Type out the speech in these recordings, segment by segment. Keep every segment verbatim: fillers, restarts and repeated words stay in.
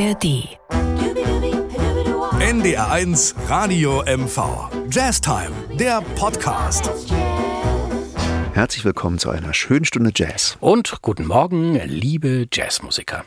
A R D. N D R eins Radio M V. Jazztime, der Podcast. Herzlich willkommen zu einer schönen Stunde Jazz. Und guten Morgen, liebe Jazzmusiker.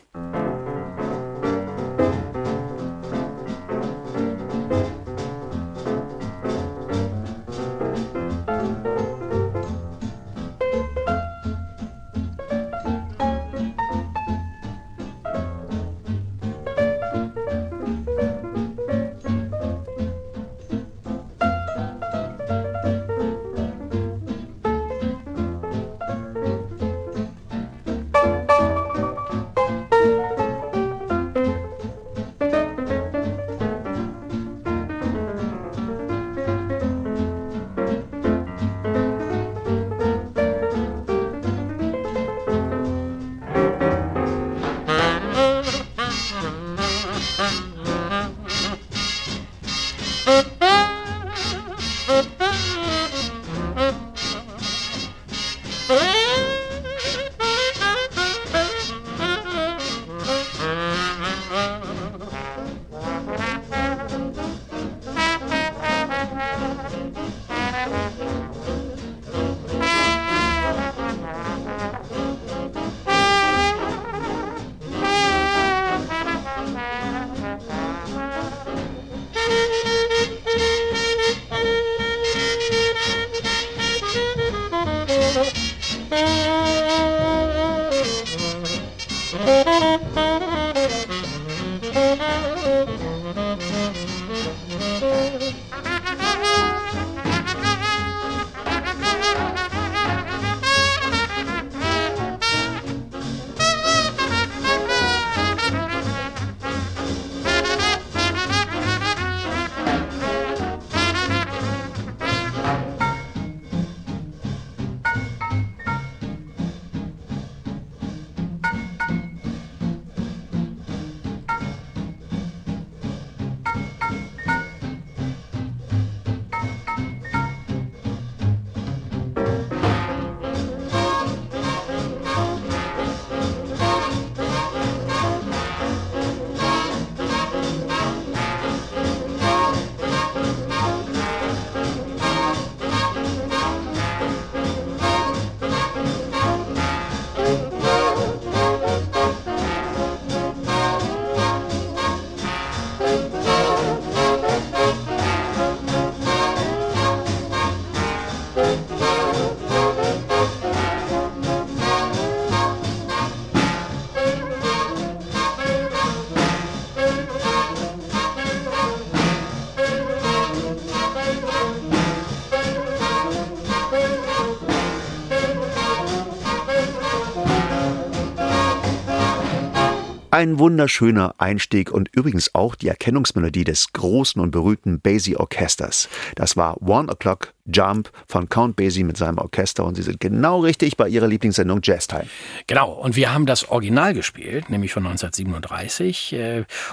Ein wunderschöner Einstieg und übrigens auch die Erkennungsmelodie des großen und berühmten Basie-Orchesters. Das war One O'Clock Jump von Count Basie mit seinem Orchester und Sie sind genau richtig bei Ihrer Lieblingssendung Jazztime. Genau, und wir haben das Original gespielt, nämlich von neunzehnhundertsiebenunddreißig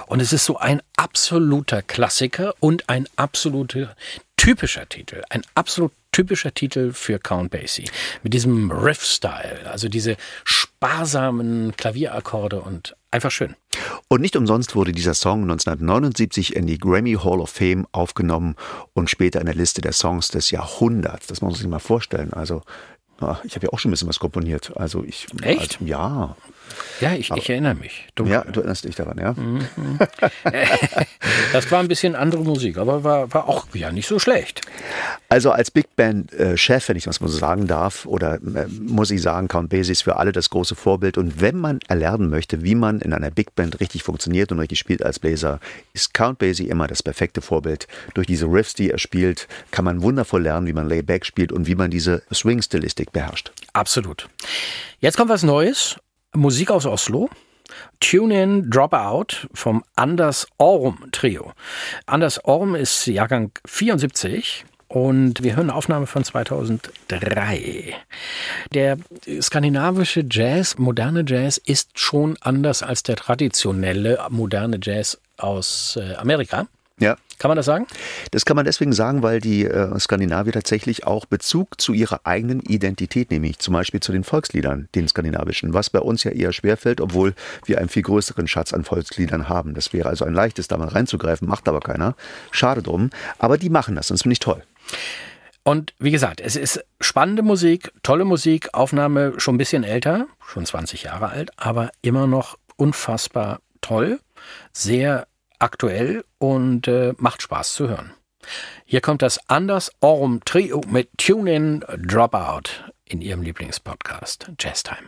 und es ist so ein absoluter Klassiker und ein absoluter typischer Titel, ein absolut typischer Titel für Count Basie. Mit diesem Riff-Style, also diese sparsamen Klavierakkorde und einfach schön. Und nicht umsonst wurde dieser Song neunzehnhundertneunundsiebzig in die Grammy Hall of Fame aufgenommen und später in der Liste der Songs des Jahrhunderts. Das muss man sich mal vorstellen. Also ich habe ja auch schon ein bisschen was komponiert. Also ich, Echt? Also, ja. Ja, ich, ich erinnere mich. Dunkel. Ja, du erinnerst dich daran, ja. Mhm. Das war ein bisschen andere Musik, aber war, war auch ja nicht so schlecht. Also als Big Band-Chef, wenn ich das mal so sagen darf, oder äh, muss ich sagen, Count Basie ist für alle das große Vorbild. Und wenn man erlernen möchte, wie man in einer Big Band richtig funktioniert und richtig spielt als Bläser, ist Count Basie immer das perfekte Vorbild. Durch diese Riffs, die er spielt, kann man wundervoll lernen, wie man Layback spielt und wie man diese Swing-Stilistik beherrscht. Absolut. Jetzt kommt was Neues. Musik aus Oslo, Tune-in, Dropout vom Anders Orm Trio. Anders Orm ist Jahrgang vierundsiebzig und wir hören eine Aufnahme von zweitausenddrei. Der skandinavische Jazz, moderne Jazz ist schon anders als der traditionelle moderne Jazz aus Amerika. Ja. Kann man das sagen? Das kann man deswegen sagen, weil die äh, Skandinavier tatsächlich auch Bezug zu ihrer eigenen Identität, nämlich zum Beispiel zu den Volksliedern, den skandinavischen, was bei uns ja eher schwerfällt, obwohl wir einen viel größeren Schatz an Volksliedern haben. Das wäre also ein leichtes, da mal reinzugreifen, macht aber keiner. Schade drum, aber die machen das und das finde ich toll. Und wie gesagt, es ist spannende Musik, tolle Musik, Aufnahme schon ein bisschen älter, schon zwanzig Jahre alt, aber immer noch unfassbar toll, sehr aktuell und äh, macht Spaß zu hören. Hier kommt das Anders Orm Trio mit Tune-In Dropout in ihrem Lieblingspodcast Jazztime.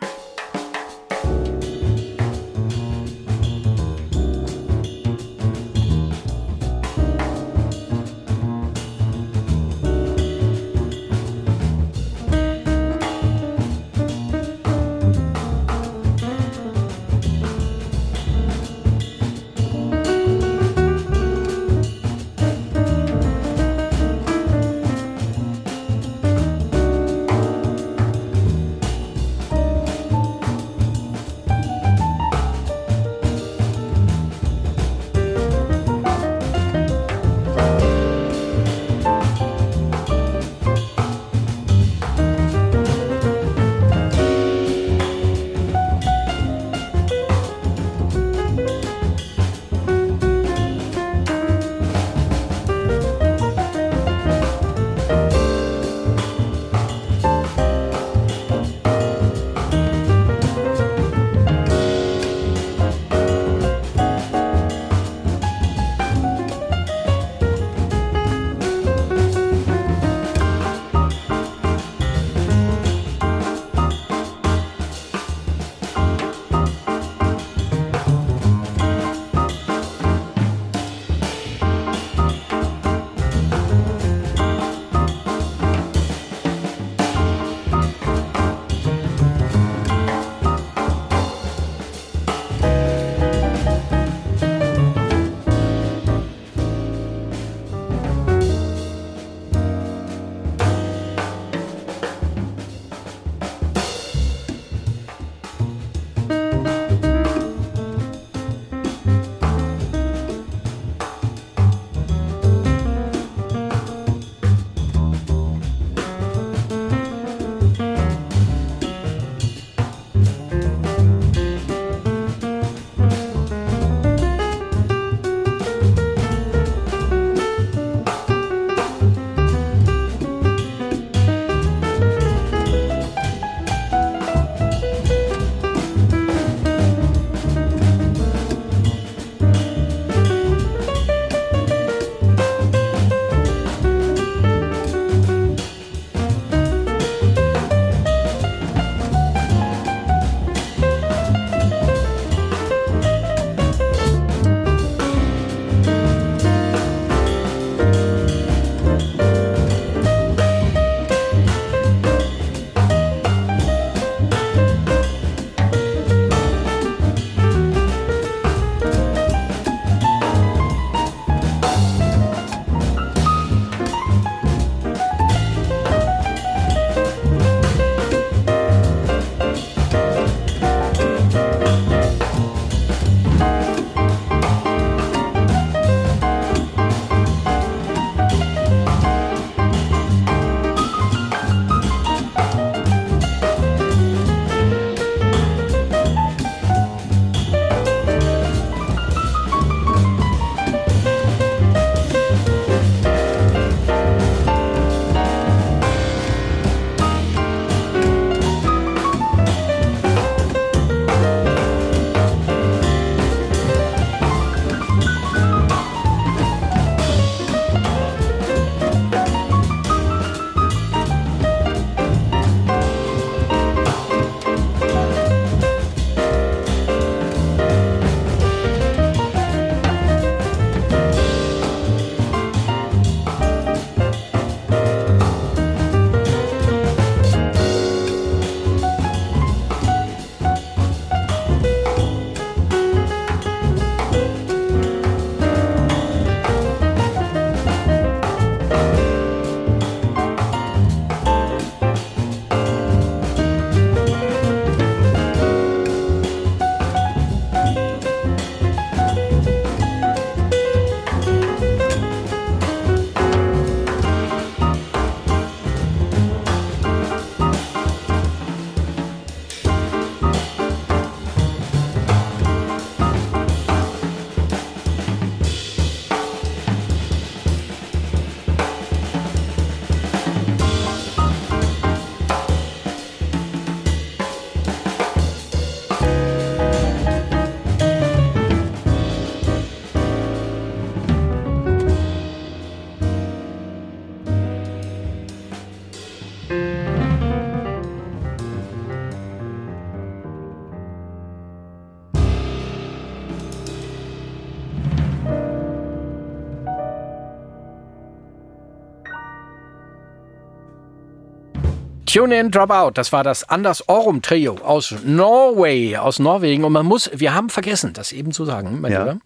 Tune in, Drop out. Das war das Anders Orm Trio aus Norway, aus Norwegen. Und man muss, wir haben vergessen, das eben zu sagen, mein ja. Lieber.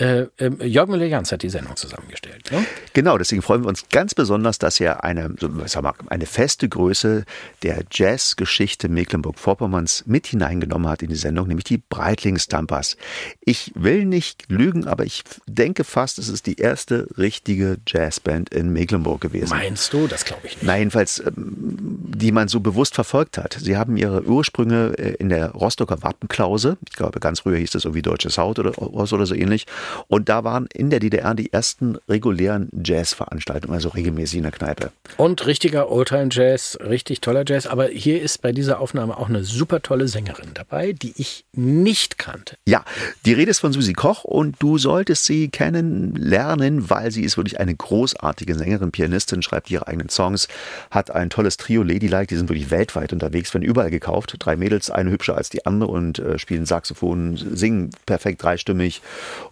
Äh, äh, Jörg Müllejans hat die Sendung zusammengestellt. Ne? Genau, deswegen freuen wir uns ganz besonders, dass er eine, so, sag mal, eine feste Größe der Jazzgeschichte Mecklenburg-Vorpommerns mit hineingenommen hat in die Sendung, nämlich die Breitling Stampas. Ich will nicht lügen, aber ich denke fast, es ist die erste richtige Jazzband in Mecklenburg gewesen. Meinst du? Das glaube ich nicht. Na, jedenfalls, die man so bewusst verfolgt hat. Sie haben ihre Ursprünge in der Rostocker Wappenklause. Ich glaube, ganz früher hieß das irgendwie Deutsches Haus oder, oder so ähnlich. Und da waren in der D D R die ersten regulären Jazzveranstaltungen, also regelmäßig in der Kneipe. Und richtiger Oldtime-Jazz, richtig toller Jazz. Aber hier ist bei dieser Aufnahme auch eine super tolle Sängerin dabei, die ich nicht kannte. Ja, die Rede ist von Susi Koch und du solltest sie kennenlernen, weil sie ist wirklich eine großartige Sängerin, Pianistin, schreibt ihre eigenen Songs, hat ein tolles Trio Ladylike, die sind wirklich weltweit unterwegs, werden überall gekauft. Drei Mädels, eine hübscher als die andere und äh, spielen Saxophon, singen perfekt dreistimmig.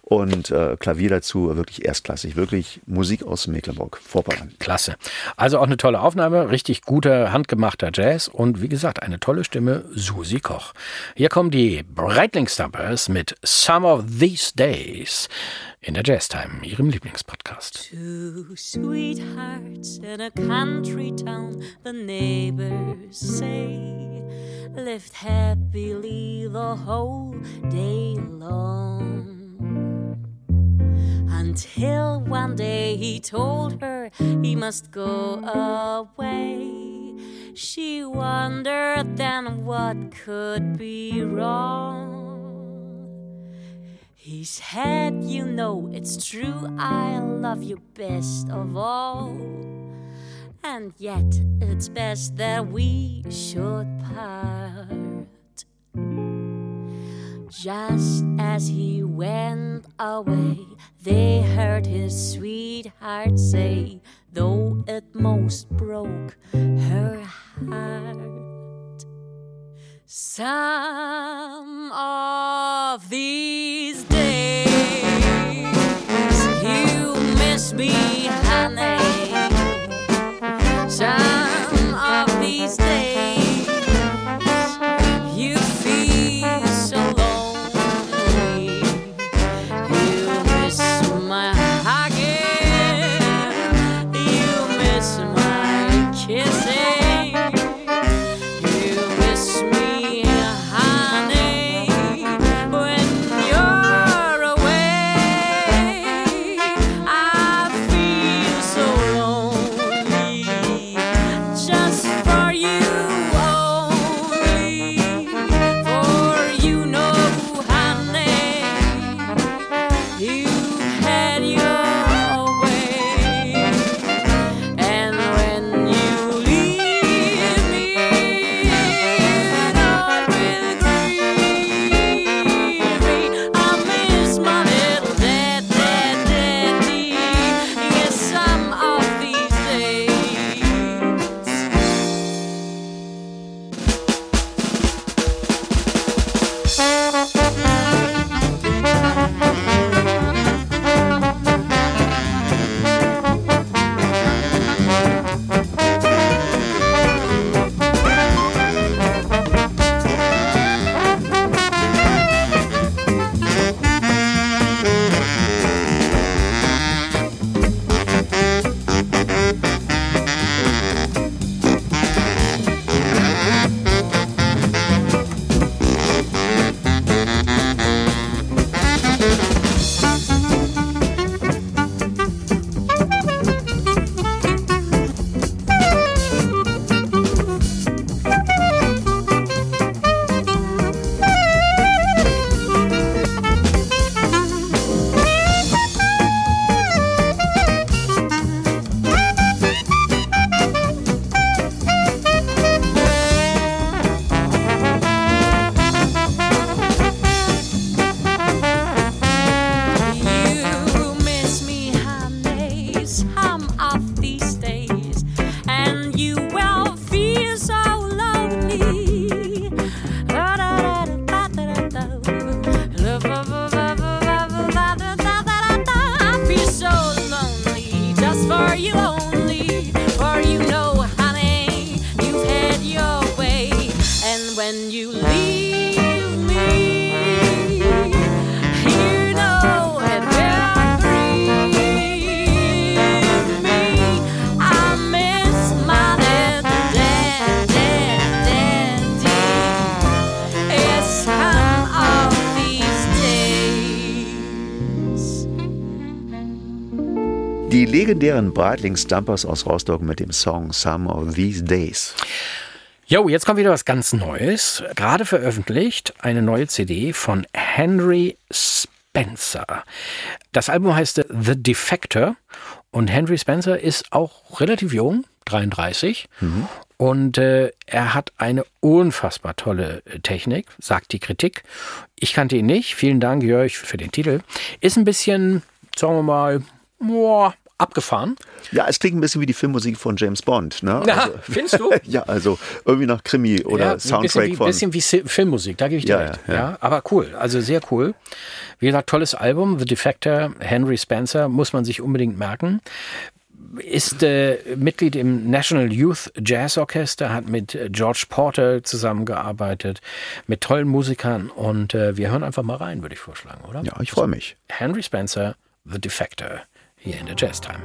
Und äh, Klavier dazu, wirklich erstklassig. Wirklich Musik aus Mecklenburg-Vorpommern. Klasse. Also auch eine tolle Aufnahme, richtig guter, handgemachter Jazz und wie gesagt, eine tolle Stimme, Susi Koch. Hier kommen die Breitling Stumpers mit Some of These Days in der Jazztime, ihrem Lieblingspodcast. Two sweethearts in a country town, the neighbors say, lived happily the whole day long. Until one day he told her he must go away. She wondered then what could be wrong. He said, you know, it's true, I love you best of all. And yet it's best that we should part. Just as he went away, they heard his sweetheart say, though it most broke her heart, some of these days you miss me, honey. Some of these days Die legendären Breitling Stumpers aus Rostock mit dem Song Some of These Days. Jo, jetzt kommt wieder was ganz Neues. Gerade veröffentlicht eine neue C D von Henry Spencer. Das Album heißt The Defector und Henry Spencer ist auch relativ jung, dreiunddreißig. Mhm. Und äh, er hat eine unfassbar tolle Technik, sagt die Kritik. Ich kannte ihn nicht. Vielen Dank, Jörg, für den Titel. Ist ein bisschen, sagen wir mal, boah, abgefahren. Ja, es klingt ein bisschen wie die Filmmusik von James Bond. Ne? Ja, also, findest du? Ja, also irgendwie nach Krimi oder ja, Soundtrack wie, von... Ein bisschen wie Filmmusik, da gebe ich dir ja, recht. Ja, ja. Ja, aber cool, also sehr cool. Wie gesagt, tolles Album, The Defector, Henry Spencer, muss man sich unbedingt merken. Ist äh, Mitglied im National Youth Jazz Orchester, hat mit George Porter zusammengearbeitet, mit tollen Musikern und äh, wir hören einfach mal rein, würde ich vorschlagen, oder? Ja, ich freue mich. Also, Henry Spencer, The Defector. Hier in der Jazztime.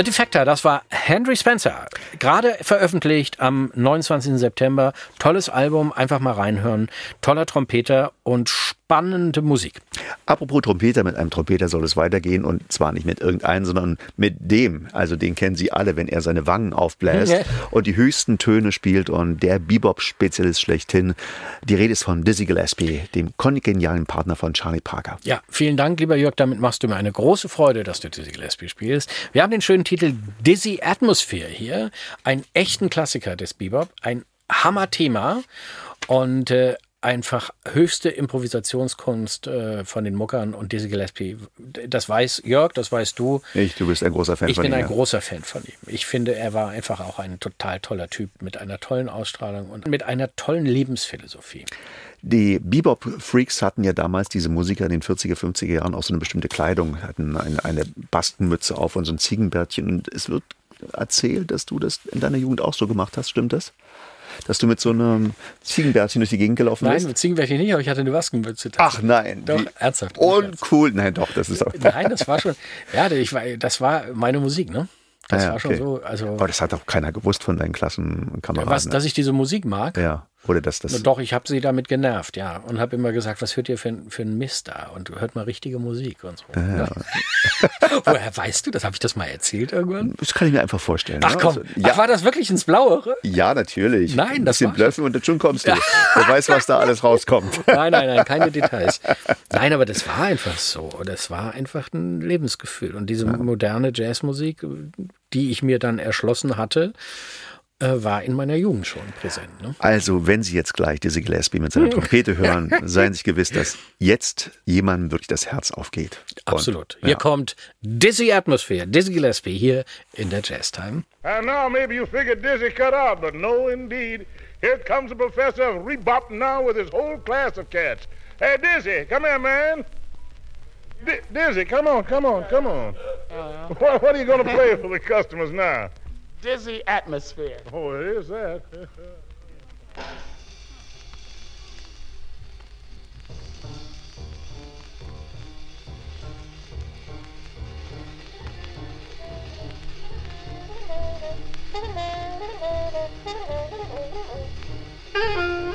The Defector, das war Henry Spencer. Gerade veröffentlicht am neunundzwanzigsten September. Tolles Album, einfach mal reinhören. Toller Trompeter und spannende Musik. Apropos Trompeter, mit einem Trompeter soll es weitergehen. Und zwar nicht mit irgendeinem, sondern mit dem. Also den kennen Sie alle, wenn er seine Wangen aufbläst ja. und die höchsten Töne spielt. Und der Bebop-Spezialist schlechthin. Die Rede ist von Dizzy Gillespie, dem kongenialen Partner von Charlie Parker. Ja, vielen Dank, lieber Jörg. Damit machst du mir eine große Freude, dass du Dizzy Gillespie spielst. Wir haben den schönen Titel Dizzy Atmosphere hier, einen echten Klassiker des Bebop, ein Hammerthema und äh, einfach höchste Improvisationskunst äh, von den Muckern und Dizzy Gillespie. Das weiß Jörg, das weißt du. Ich, du bist ein großer Fan ich von ihm. Ich bin ein ja. großer Fan von ihm. Ich finde, er war einfach auch ein total toller Typ mit einer tollen Ausstrahlung und mit einer tollen Lebensphilosophie. Die Bebop-Freaks hatten ja damals, diese Musiker in den vierziger, fünfziger Jahren, auch so eine bestimmte Kleidung, hatten eine, eine Bastenmütze auf und so ein Ziegenbärtchen. Und es wird erzählt, dass du das in deiner Jugend auch so gemacht hast. Stimmt das? Dass du mit so einem Ziegenbärtchen durch die Gegend gelaufen nein, bist? Nein, mit Ziegenbärtchen nicht, aber ich hatte eine Baskenmütze. Ach nein. Doch, ernsthaft. Uncool. Nein, doch, das ist auch... Nein, das war schon... Ja, ich war, das war meine Musik, ne? Das ja, war schon okay. so. Also, aber das hat auch keiner gewusst von deinen Klassenkameraden. Was, ne? Dass ich diese Musik mag? Ja. Oder dass das... Doch, ich habe sie damit genervt, ja. Und habe immer gesagt, was hört ihr für, für einen Mist da? Und hört mal richtige Musik und so. Ja, ne? ja. Woher weißt du das? Habe ich das mal erzählt irgendwann? Das kann ich mir einfach vorstellen. Ach ne? komm, also, ja. Ach, war das wirklich ins Blaue? Ja, natürlich. Nein, das war... Ein bisschen blöffen und schon kommst du. Wer weiß, was da alles rauskommt. Nein, nein, nein, keine Details. Nein, aber das war einfach so. Das war einfach ein Lebensgefühl. Und diese ja. moderne Jazzmusik, die ich mir dann erschlossen hatte, war in meiner Jugend schon präsent. Ne? Also, wenn Sie jetzt gleich Dizzy Gillespie mit seiner Trompete hören, seien Sie sich gewiss, dass jetzt jemandem wirklich das Herz aufgeht. Absolut. Und, hier ja. kommt Dizzy Atmosphere, Dizzy Gillespie hier in der Jazztime. And now maybe you figure Dizzy cut out, but no indeed. Here comes the professor of rebop now with his whole class of cats. Hey Dizzy, come here, man. D- Dizzy, come on, come on, come on. What, what are you going to play for the customers now? Dizzy Atmosphere. Oh, it is that. Oh,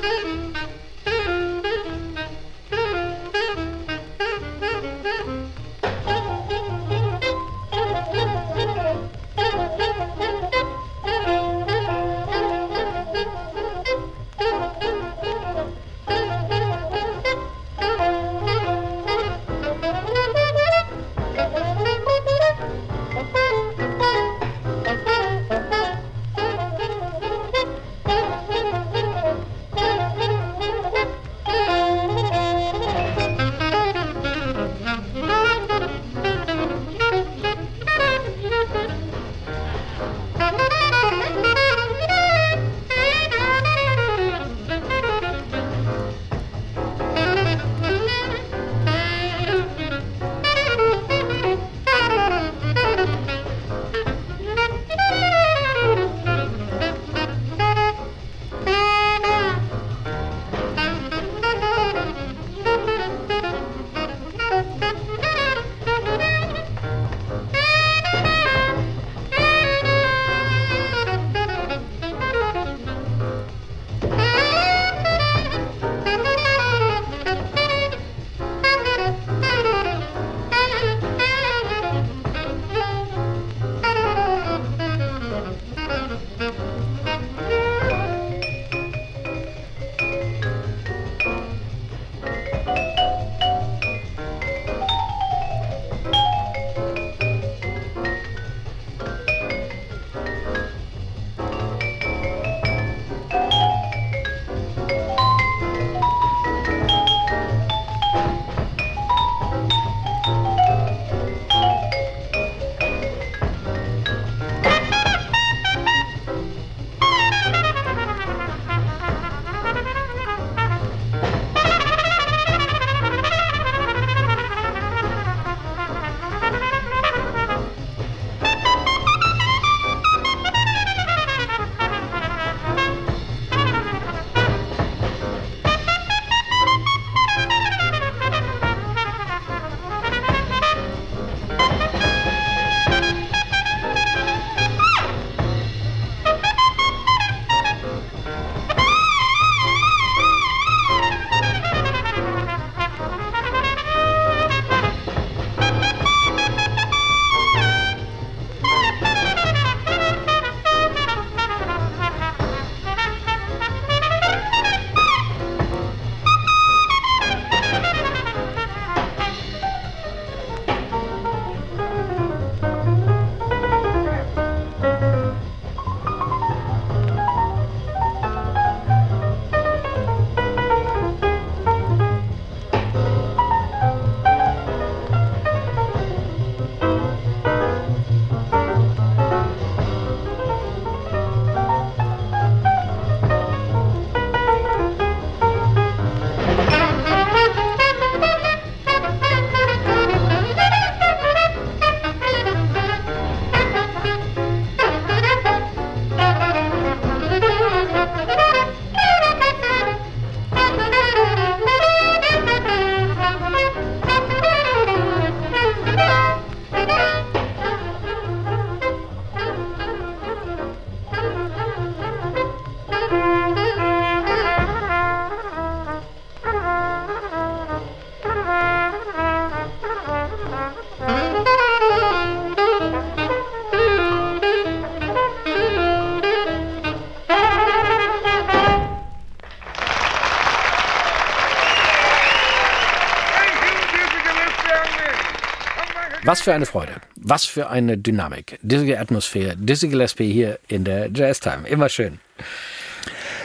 Was für eine Freude, was für eine Dynamik. Dizzy Atmosphere, Dizzy Gillespie hier in der Jazztime. Immer schön.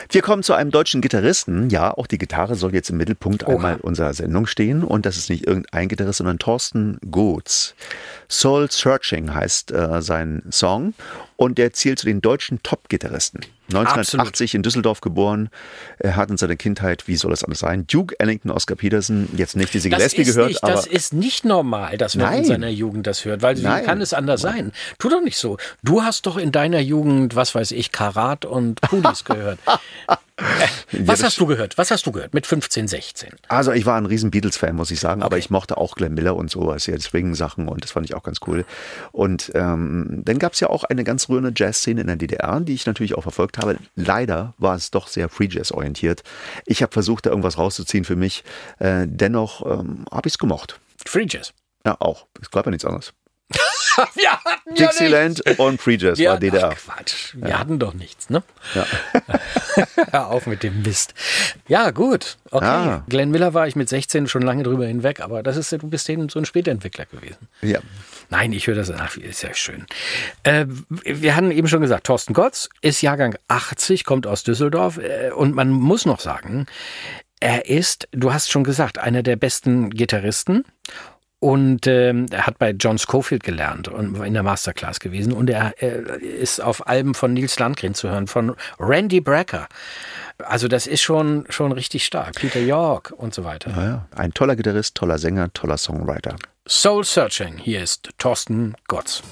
Wir kommen zu einem deutschen Gitarristen. Ja, auch die Gitarre soll jetzt im Mittelpunkt Oha. einmal unserer Sendung stehen. Und das ist nicht irgendein Gitarrist, sondern Thorsten Goetz. Soul Searching heißt äh, sein Song. Und der zählt zu den deutschen Top-Gitarristen. neunzehnhundertachtzig Absolut. in Düsseldorf geboren. Er hat in seiner Kindheit, wie soll das anders sein, Duke Ellington, Oscar Peterson, jetzt nicht Dizzy Gillespie gehört. Nicht, aber das ist nicht normal, dass man Nein. in seiner Jugend das hört. Weil Nein. wie kann es anders sein? Tu doch nicht so. Du hast doch in deiner Jugend, was weiß ich, Karat und Kulis gehört. Was hast du gehört? Was hast du gehört mit fünfzehn, sechzehn? Also ich war ein riesen Beatles-Fan, muss ich sagen, okay. aber ich mochte auch Glenn Miller und sowas, ja, Swing-Sachen, und das fand ich auch ganz cool. Und ähm, dann gab es ja auch eine ganz rührende Jazzszene in der D D R, die ich natürlich auch verfolgt habe. Leider war es doch sehr Free-Jazz-orientiert. Ich habe versucht, da irgendwas rauszuziehen für mich. Äh, dennoch ähm, habe ich es gemocht. Free-Jazz? Ja, auch. Es gab ja nichts anderes. Wir hatten ja Dixieland nichts. Und Free Jazz war D D R. Ach Quatsch, wir ja. hatten doch nichts, ne? Ja. Hör auf mit dem Mist. Ja, gut, okay. Ah. Glenn Miller war ich mit sechzehn schon lange drüber hinweg, aber das ist, du bist eben so ein Spätentwickler gewesen. Ja. Nein, ich höre das nach, ist ja schön. Äh, wir hatten eben schon gesagt, Thorsten Goetz ist Jahrgang achtzig, kommt aus Düsseldorf, äh, und man muss noch sagen, er ist, du hast schon gesagt, einer der besten Gitarristen. Und ähm, er hat bei John Schofield gelernt und in der Masterclass gewesen. Und er, er ist auf Alben von Nils Landgren zu hören, von Randy Brecker. Also das ist schon, schon richtig stark. Peter York und so weiter. Ja, ja. Ein toller Gitarrist, toller Sänger, toller Songwriter. Soul Searching. Hier ist Thorsten Goetz.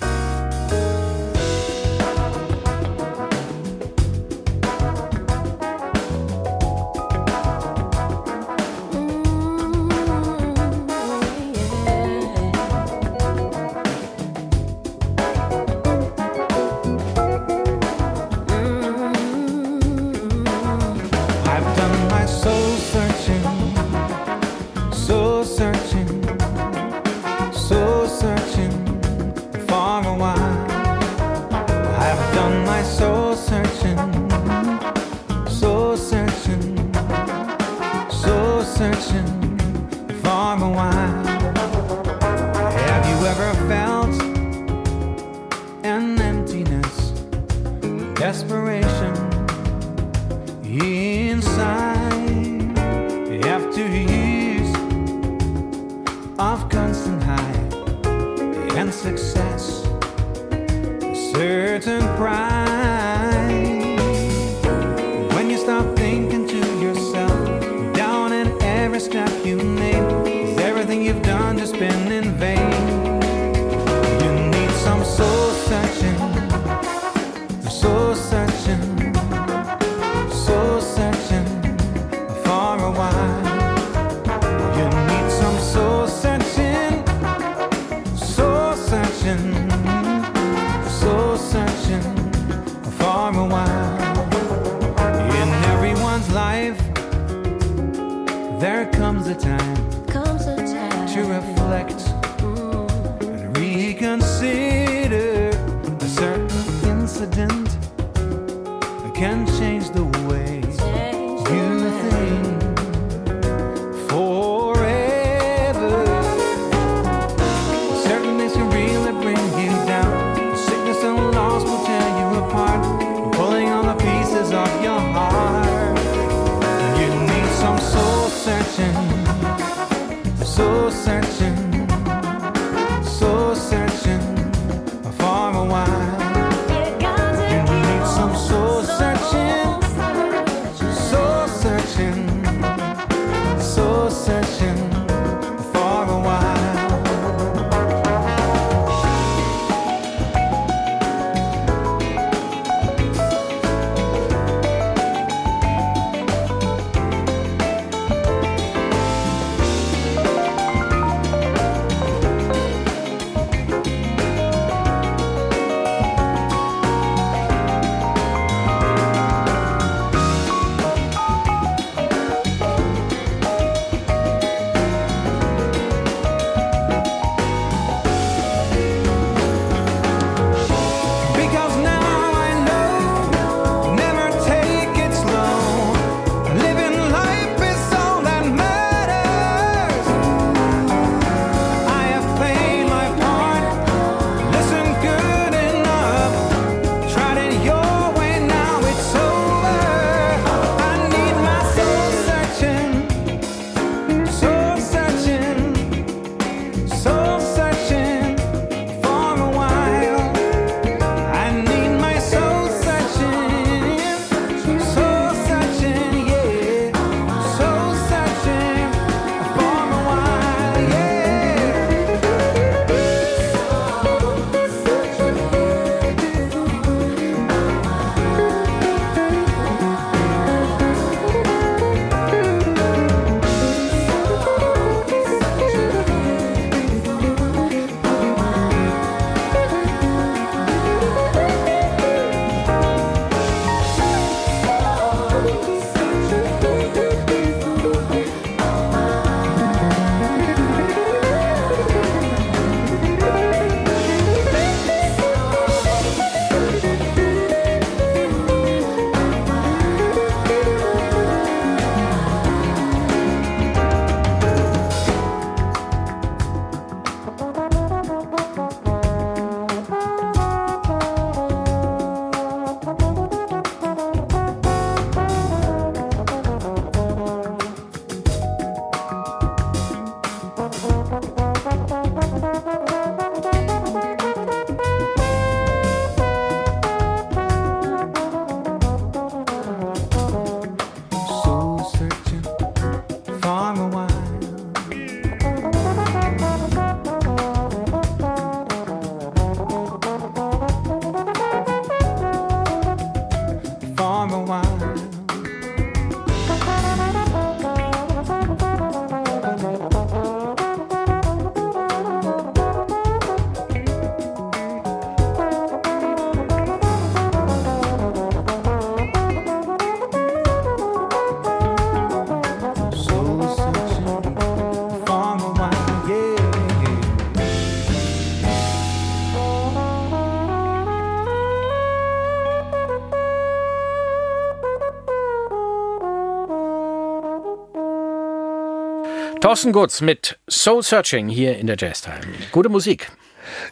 Thorsten Goetz mit Soul Searching hier in der Jazztime. Gute Musik.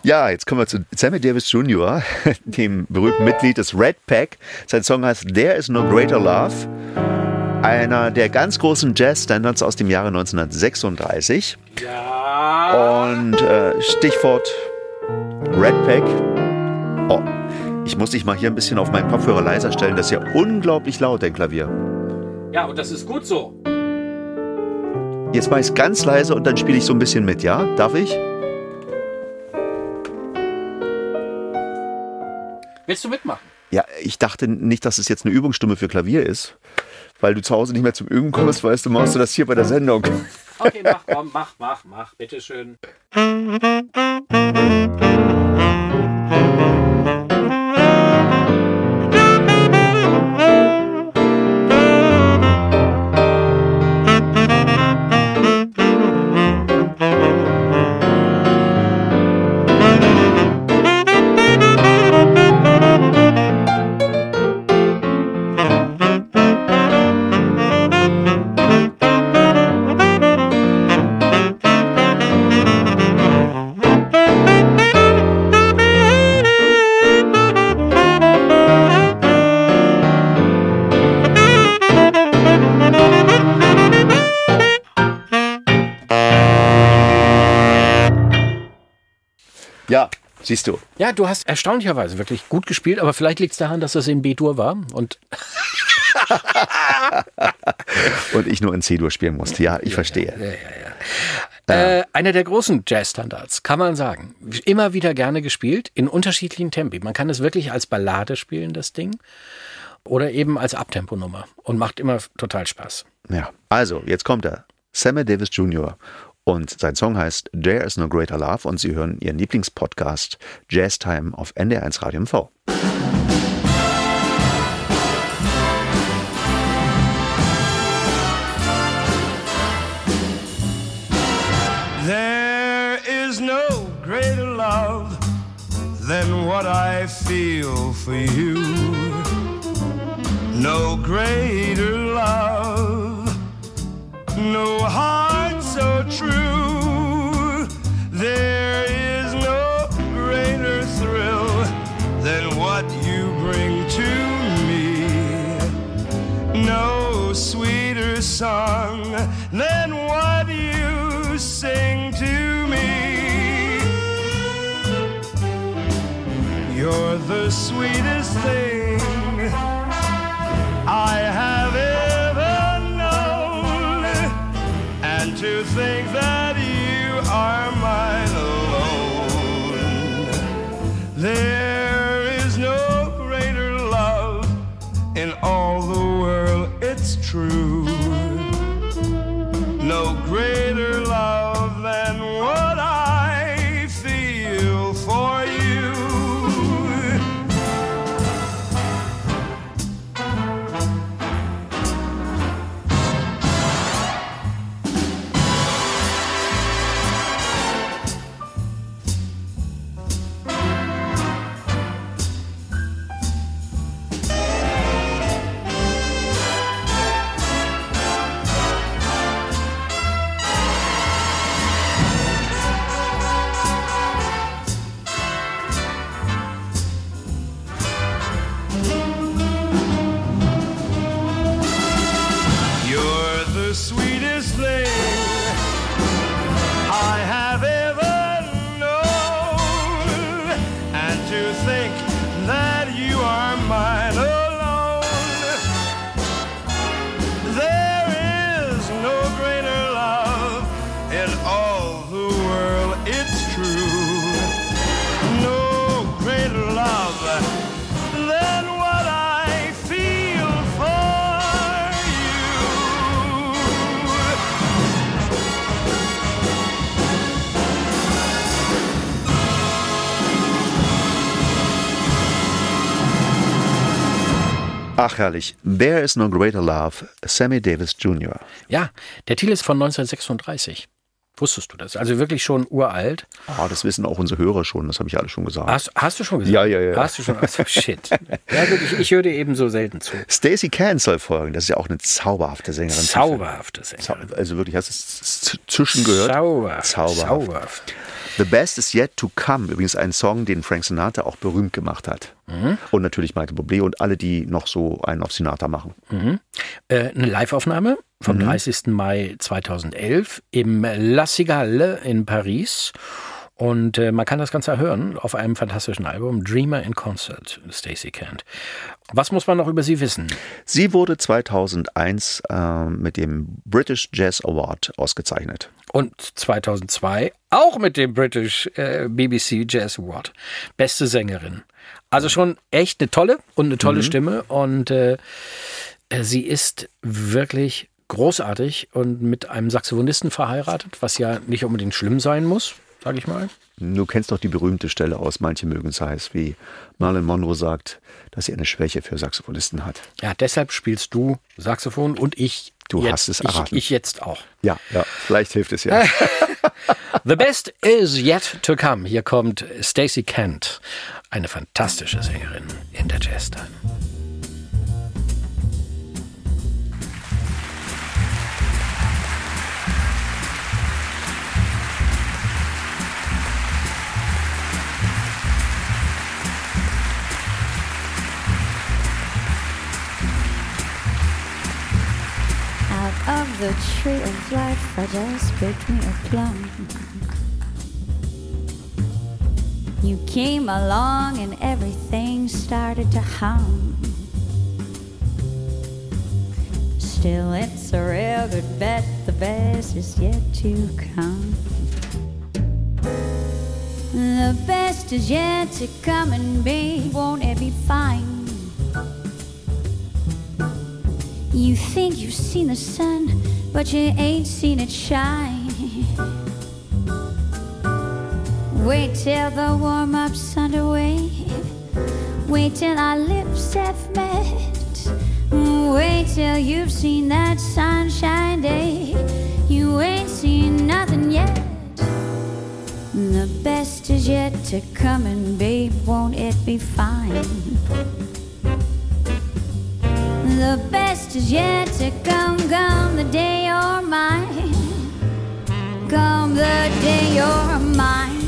Ja, jetzt kommen wir zu Sammy Davis Junior, dem berühmten Mitglied des Red Pack. Sein Song heißt There Is No Greater Love, einer der ganz großen Jazz-Standards aus dem Jahre neunzehnhundertsechsunddreißig. Ja. Und äh, Stichwort Red Pack. Oh, ich muss dich mal hier ein bisschen auf meinen Kopfhörer leiser stellen. Das ist ja unglaublich laut, dein Klavier. Ja, und das ist gut so. Jetzt mache ich es ganz leise und dann spiele ich so ein bisschen mit, ja? Darf ich? Willst du mitmachen? Ja, ich dachte nicht, dass es jetzt eine Übungsstimme für Klavier ist, weil du zu Hause nicht mehr zum Üben kommst, weißt du, machst du das hier bei der Sendung. Okay, mach, komm, mach, mach, mach, bitteschön. Siehst du? Ja, du hast erstaunlicherweise wirklich gut gespielt, aber vielleicht liegt es daran, dass das in B-Dur war und und ich nur in C-Dur spielen musste. Ja, ich ja, verstehe. Ja, ja, ja, ja. Äh, einer der großen Jazzstandards, kann man sagen. Immer wieder gerne gespielt, in unterschiedlichen Tempi. Man kann es wirklich als Ballade spielen, das Ding, oder eben als Abtemponummer und macht immer total Spaß. Ja, also jetzt kommt er, Sammy Davis Junior Und sein Song heißt There Is No Greater Love und Sie hören Ihren Lieblingspodcast Jazztime auf N D R eins Radio M V. There is no greater love than what I feel for you. No greater love, no heart so true. There is no greater thrill than what you bring to me. No sweeter song than what you sing to me. You're the sweetest thing I have ever. To think that you are mine alone. There is no greater love in all the world, it's true. No greater love than what I feel for you. Ach, herrlich. There Is No Greater Love, Sammy Davis Junior Ja, der Titel ist von neunzehnhundertsechsunddreißig. Wusstest du das? Also wirklich schon uralt? Ah, das wissen auch unsere Hörer schon. Das habe ich alle schon gesagt. Hast, hast du schon gesagt? Ja, ja, ja. Hast du schon? Also, shit. Ja, ich, ich höre dir eben so selten zu. Stacey Kent soll folgen. Das ist ja auch eine zauberhafte Sängerin. Zauberhafte Sängerin. Also wirklich, hast du es zwischen gehört? Zauberhaft. Zauberhaft. Zauberhaft. The Best Is Yet To Come. Übrigens ein Song, den Frank Sinatra auch berühmt gemacht hat. Mhm. Und natürlich Michael Bublé und alle, die noch so einen auf Sinatra machen. Mhm. Äh, eine Live-Aufnahme vom mhm. dreißigsten Mai zweitausendelf im La Cigale in Paris. Und äh, man kann das Ganze hören auf einem fantastischen Album, Dreamer in Concert, Stacey Kent. Was muss man noch über sie wissen? Sie wurde zweitausendeins äh, mit dem British Jazz Award ausgezeichnet. Und zweitausendzwei auch mit dem British äh, B B C Jazz Award. Beste Sängerin. Also schon echt eine tolle und eine tolle mhm. Stimme. Und äh, sie ist wirklich großartig und mit einem Saxophonisten verheiratet, was ja nicht unbedingt schlimm sein muss. Sag ich mal. Du kennst doch die berühmte Stelle aus Manche mögen es heiß, wie Marilyn Monroe sagt, dass sie eine Schwäche für Saxophonisten hat. Ja, deshalb spielst du Saxophon und ich. Du jetzt, hast es erraten. Ich, ich jetzt auch. Ja, ja, vielleicht hilft es ja. The best is yet to come. Hier kommt Stacey Kent, eine fantastische Sängerin in der Jazztime. Of the tree of life, I just picked me a plum. You came along and everything started to hum. Still, it's a real good bet, the best is yet to come. The best is yet to come, and babe, won't it be fine? You think you've seen the sun, but you ain't seen it shine. Wait till the warm-up's underway. Wait till our lips have met. Wait till you've seen that sunshine day. You ain't seen nothing yet. The best is yet to come, and babe, won't it be fine? The best is yet to come, come the day you're mine. Come the day you're mine.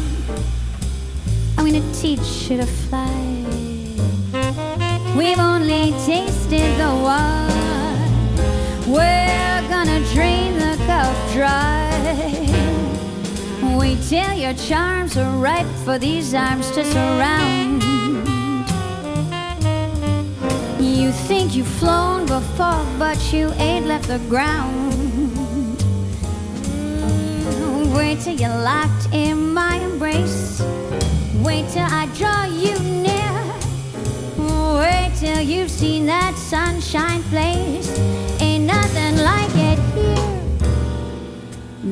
I'm gonna teach you to fly. We've only tasted the wine. We're gonna drain the cup dry. Wait till your charms are ripe for these arms to surround. You think you've flown before, but you ain't left the ground. Wait till you're locked in my embrace. Wait till I draw you near. Wait till you've seen that sunshine place. Ain't nothing like it here.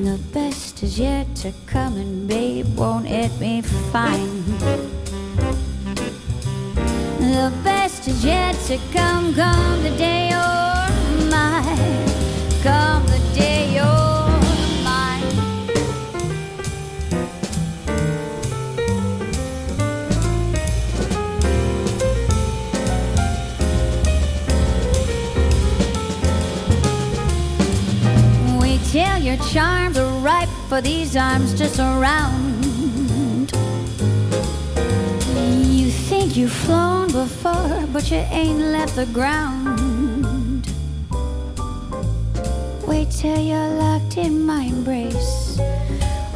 The best is yet to come, and babe, won't it be fine? The best is yet to come, come the day you're mine, come the day you're. Wait till your charms are ripe for these arms to surround. You've flown before, but you ain't left the ground. Wait till you're locked in my embrace.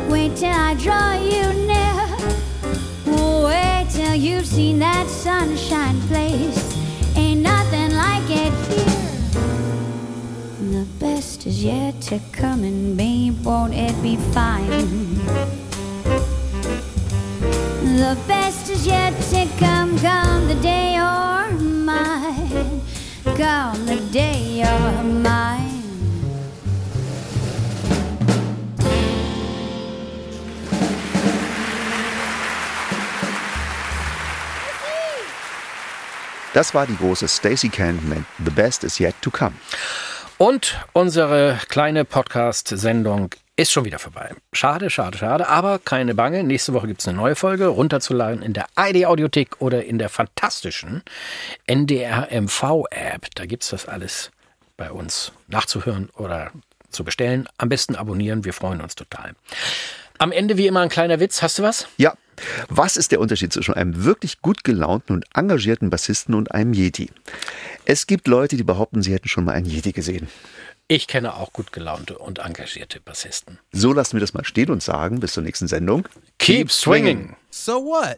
Wait till I draw you near. Wait till you've seen that sunshine place. Ain't nothing like it here. The best is yet to come, and babe, won't it be fine? The best is yet to come, come the day you're mine, come the day you're mine. Das war die große Stacey Kent mit The Best Is Yet To Come. Und unsere kleine Podcast-Sendung Ist schon wieder vorbei. Schade, schade, schade. Aber keine Bange, nächste Woche gibt es eine neue Folge. Runterzuladen in der A R D-Audiothek oder in der fantastischen N D R M V-App. Da gibt es das alles bei uns nachzuhören oder zu bestellen. Am besten abonnieren, wir freuen uns total. Am Ende wie immer ein kleiner Witz. Hast du was? Ja. Was ist der Unterschied zwischen einem wirklich gut gelaunten und engagierten Bassisten und einem Yeti? Es gibt Leute, die behaupten, sie hätten schon mal einen Yeti gesehen. Ich kenne auch gut gelaunte und engagierte Bassisten. So lassen wir das mal stehen und sagen, bis zur nächsten Sendung. Keep, Keep swinging. So what?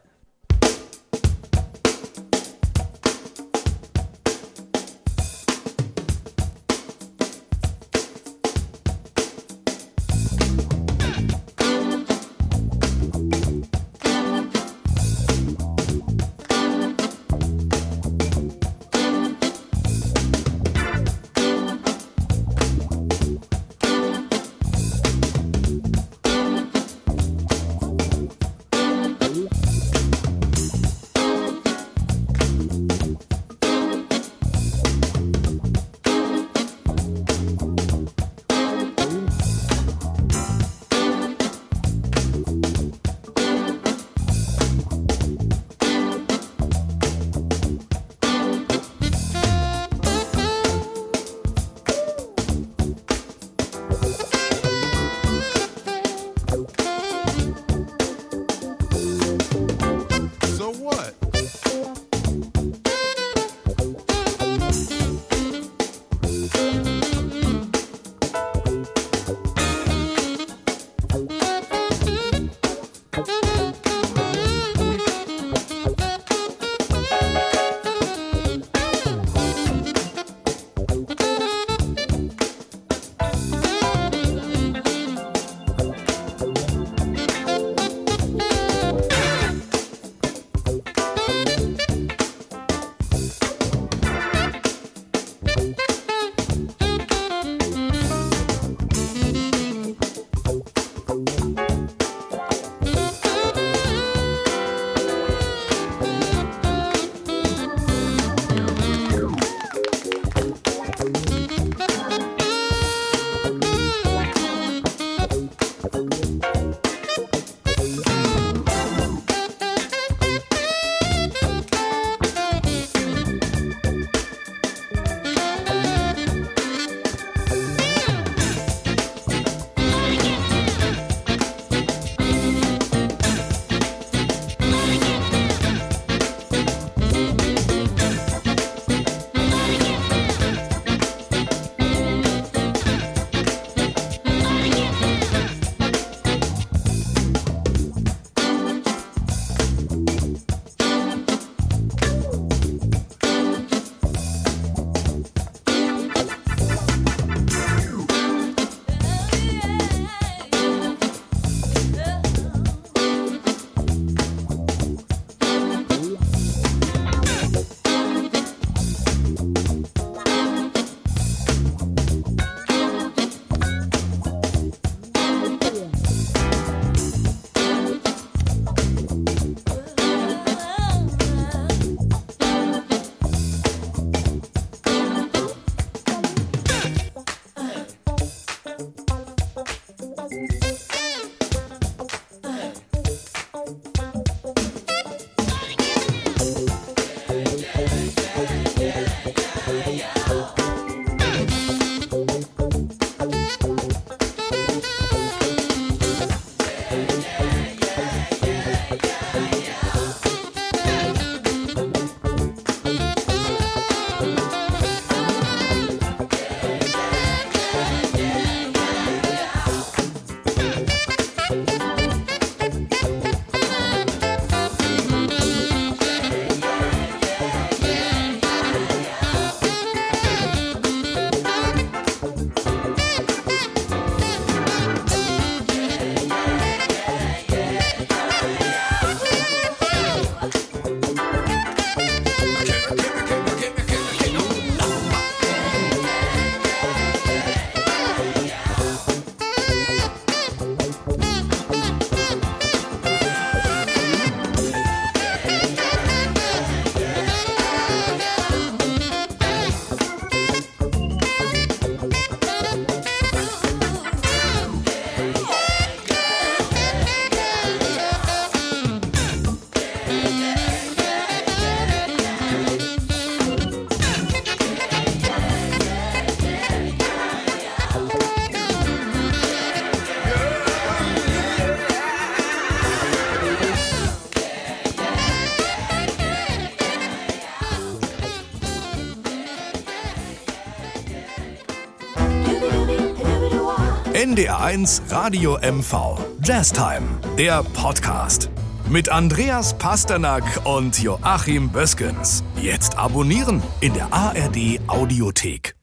N D R eins Radio M V. Jazztime, der Podcast. Mit Andreas Pasternak und Joachim Böskens. Jetzt abonnieren in der A R D Audiothek.